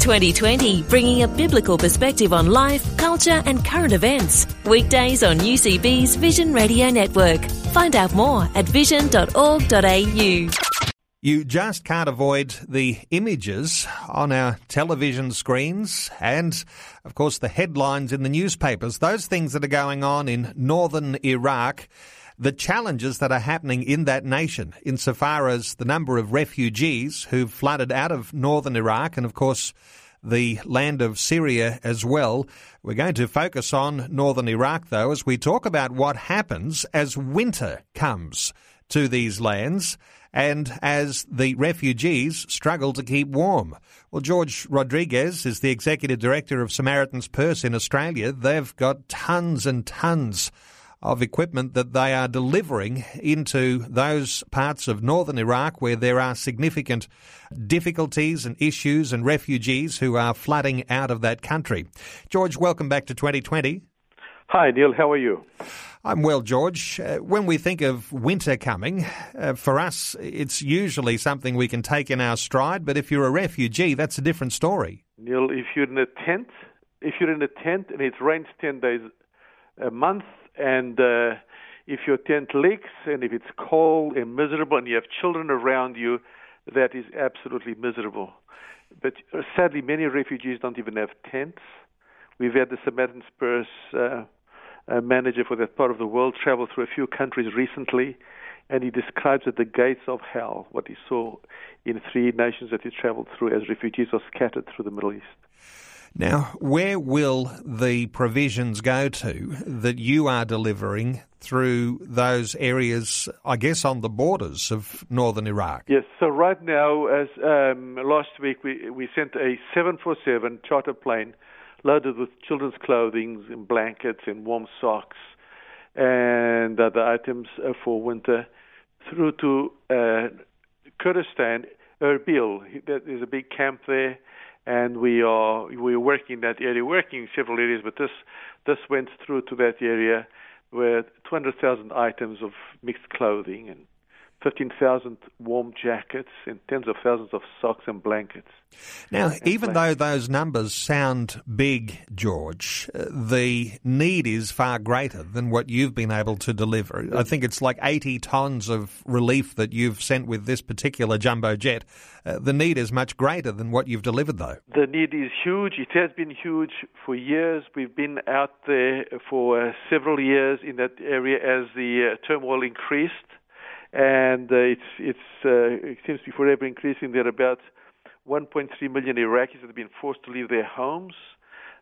2020, bringing a biblical perspective on life, culture and current events. Weekdays on UCB's Vision Radio Network. Find out more at vision.org.au. You just can't avoid the images on our television screens and, of course, the headlines in the newspapers. Those things that are going on in northern Iraq, the challenges that are happening in that nation insofar as the number of refugees who've flooded out of northern Iraq and, of course, the land of Syria as well. We're going to focus on northern Iraq, though, as we talk about what happens as winter comes to these lands and as the refugees struggle to keep warm. Well, George Rodriguez is the Executive Director of Samaritan's Purse in Australia. They've got tons and tons of equipment that they are delivering into those parts of northern Iraq where there are significant difficulties and issues and refugees who are flooding out of that country. George, welcome back to 2020. Hi, Neil. How are you? I'm well, George. When we think of winter coming, for us, it's usually something we can take in our stride, but if you're a refugee, that's a different story. Neil, if you're in a tent and it rains 10 days a month, and if your tent leaks and if it's cold and miserable and you have children around you, that is absolutely miserable. But sadly, many refugees don't even have tents. We've had the Samaritan's Purse manager for that part of the world travel through a few countries recently, and he describes at the gates of hell what he saw in three nations that he traveled through as refugees are scattered through the Middle East. Now, where will the provisions go to that you are delivering through those areas, I guess, on the borders of northern Iraq? Yes, so right now, as last week, we sent a 747 charter plane loaded with children's clothing and blankets and warm socks and other items for winter through to Kurdistan, Erbil. There's a big camp there. And we're working that area, working several areas, but this went through to that area where 200,000 items of mixed clothing and 15,000 warm jackets and tens of thousands of socks and blankets. Now, even though those numbers sound big, George, the need is far greater than what you've been able to deliver. I think it's like 80 tonnes of relief that you've sent with this particular jumbo jet. The need is much greater than what you've delivered, though. The need is huge. It has been huge for years. We've been out there for several years in that area as the turmoil increased. And it seems to be forever increasing. There are about 1.3 million Iraqis that have been forced to leave their homes.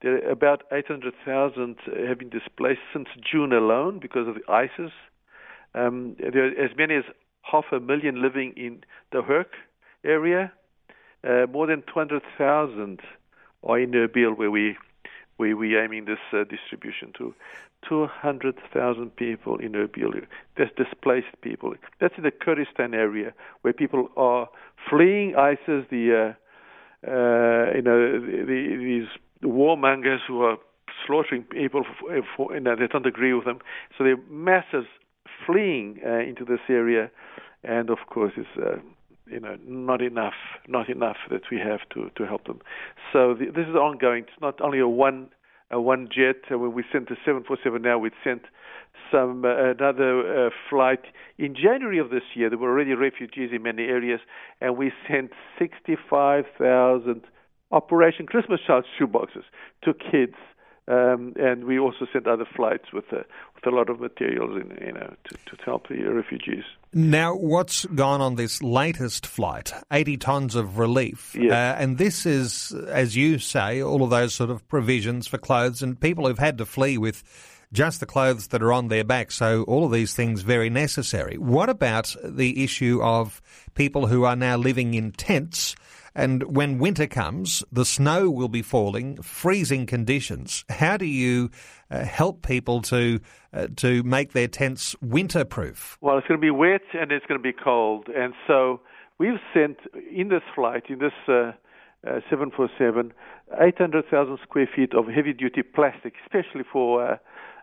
There are about 800,000 have been displaced since June alone because of the ISIS. There are as many as 500,000 living in the Herc area. More than 200,000 are in Erbil, where we're aiming this distribution to. 200,000 people in Erbil. That's displaced people. That's in the Kurdistan area where people are fleeing ISIS, these warmongers who are slaughtering people. They don't agree with them. So there are masses fleeing into this area, and of course it's not enough that we have to help them. So this is ongoing. It's not only a one jet. When we sent the 747 now, we sent another flight. In January of this year, there were already refugees in many areas, and we sent 65,000 Operation Christmas Child shoeboxes to kids. And we also sent other flights with a lot of materials to help the refugees. Now, what's gone on this latest flight, 80 tonnes of relief, yes. And this is, as you say, all of those sort of provisions for clothes and people who've had to flee with just the clothes that are on their back. So all of these things very necessary. What about the issue of people who are now living in tents? And when winter comes, the snow will be falling, freezing conditions. How do you help people to make their tents winter-proof? Well, it's going to be wet and it's going to be cold. And so we've sent in this flight, in this 747, 800,000 square feet of heavy-duty plastic, especially for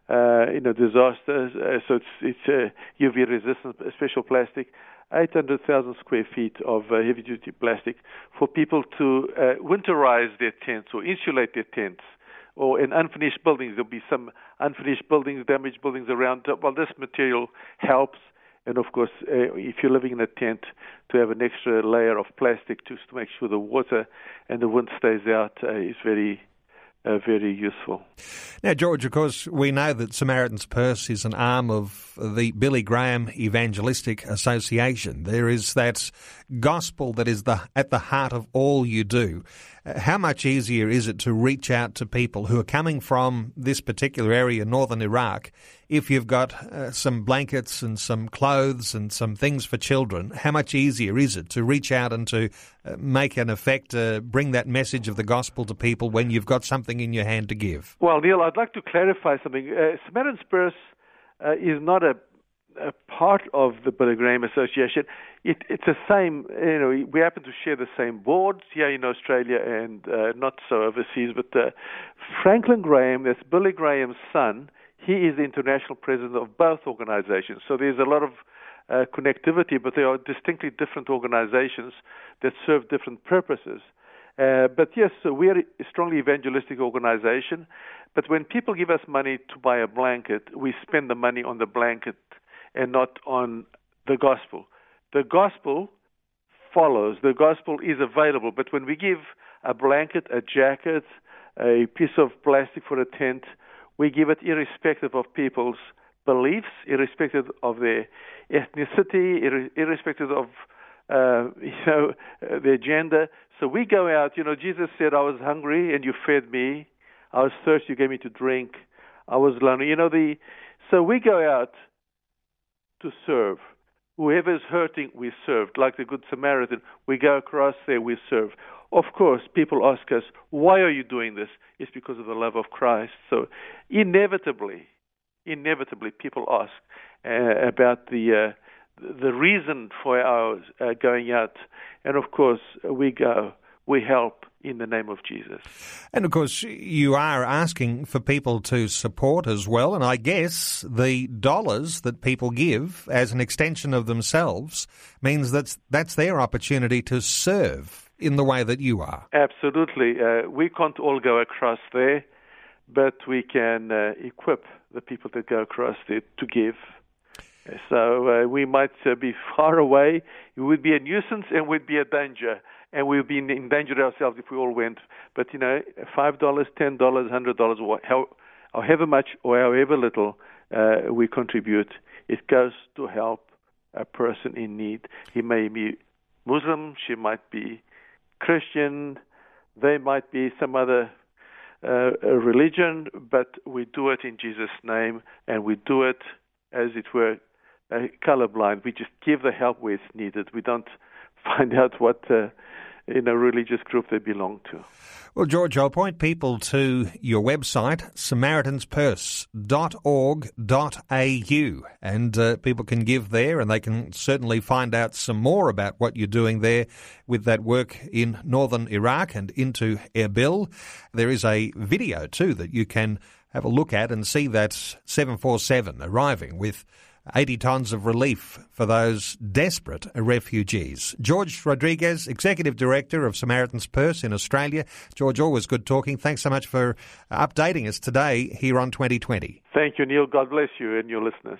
disasters. So it's UV-resistant special plastic. 800,000 square feet of heavy-duty plastic for people to winterize their tents or insulate their tents, or in unfinished buildings. There'll be some unfinished buildings, damaged buildings around. Well, this material helps. And, of course, if you're living in a tent, to have an extra layer of plastic just to make sure the water and the wind stays out is very useful. Now, George, of course, we know that Samaritan's Purse is an arm of the Billy Graham Evangelistic Association. There is that gospel that is at the heart of all you do. How much easier is it to reach out to people who are coming from this particular area, northern Iraq, if you've got some blankets and some clothes and some things for children? How much easier is it to reach out and to make an effect, bring that message of the gospel to people when you've got something in your hand to give? Well, Neil, I'd like to clarify something. Samaritan's Purse is not a part of the Billy Graham Association. It's the same, we happen to share the same boards here in Australia and not so overseas, but Franklin Graham, that's Billy Graham's son, he is the international president of both organizations. So there's a lot of connectivity, but they are distinctly different organizations that serve different purposes. But yes, so we are a strongly evangelistic organization, but when people give us money to buy a blanket, we spend the money on the blanket and not on the gospel. The gospel follows. The gospel is available. But when we give a blanket, a jacket, a piece of plastic for a tent, we give it irrespective of people's beliefs, irrespective of their ethnicity, irrespective of their gender. So we go out. Jesus said, "I was hungry and you fed me. I was thirsty, you gave me to drink. I was lonely." So we go out to serve. Whoever is hurting, we serve. Like the Good Samaritan, we go across there, we serve. Of course, people ask us, "Why are you doing this?" It's because of the love of Christ. So inevitably, people ask about the reason for our going out. And of course, we go, we help in the name of Jesus. And of course, you are asking for people to support as well. And I guess the dollars that people give as an extension of themselves means that's their opportunity to serve in the way that you are. Absolutely. We can't all go across there, but we can equip the people that go across there to give. So we might be far away. It would be a nuisance and we'd be a danger. And we'd be in danger ourselves if we all went. But, $5, $10, $100, however much or however little we contribute, it goes to help a person in need. He may be Muslim, she might be Christian, they might be some other religion, but we do it in Jesus' name, and we do it, as it were, colorblind. We just give the help where it's needed. We don't find out what religious group they belong to. Well, George, I'll point people to your website, samaritanspurse.org.au, and people can give there, and they can certainly find out some more about what you're doing there with that work in northern Iraq and into Erbil. There is a video, too, that you can have a look at and see that 747 arriving with 80 tons of relief for those desperate refugees. George Rodriguez, Executive Director of Samaritan's Purse in Australia. George, always good talking. Thanks so much for updating us today here on 2020. Thank you, Neil. God bless you and your listeners.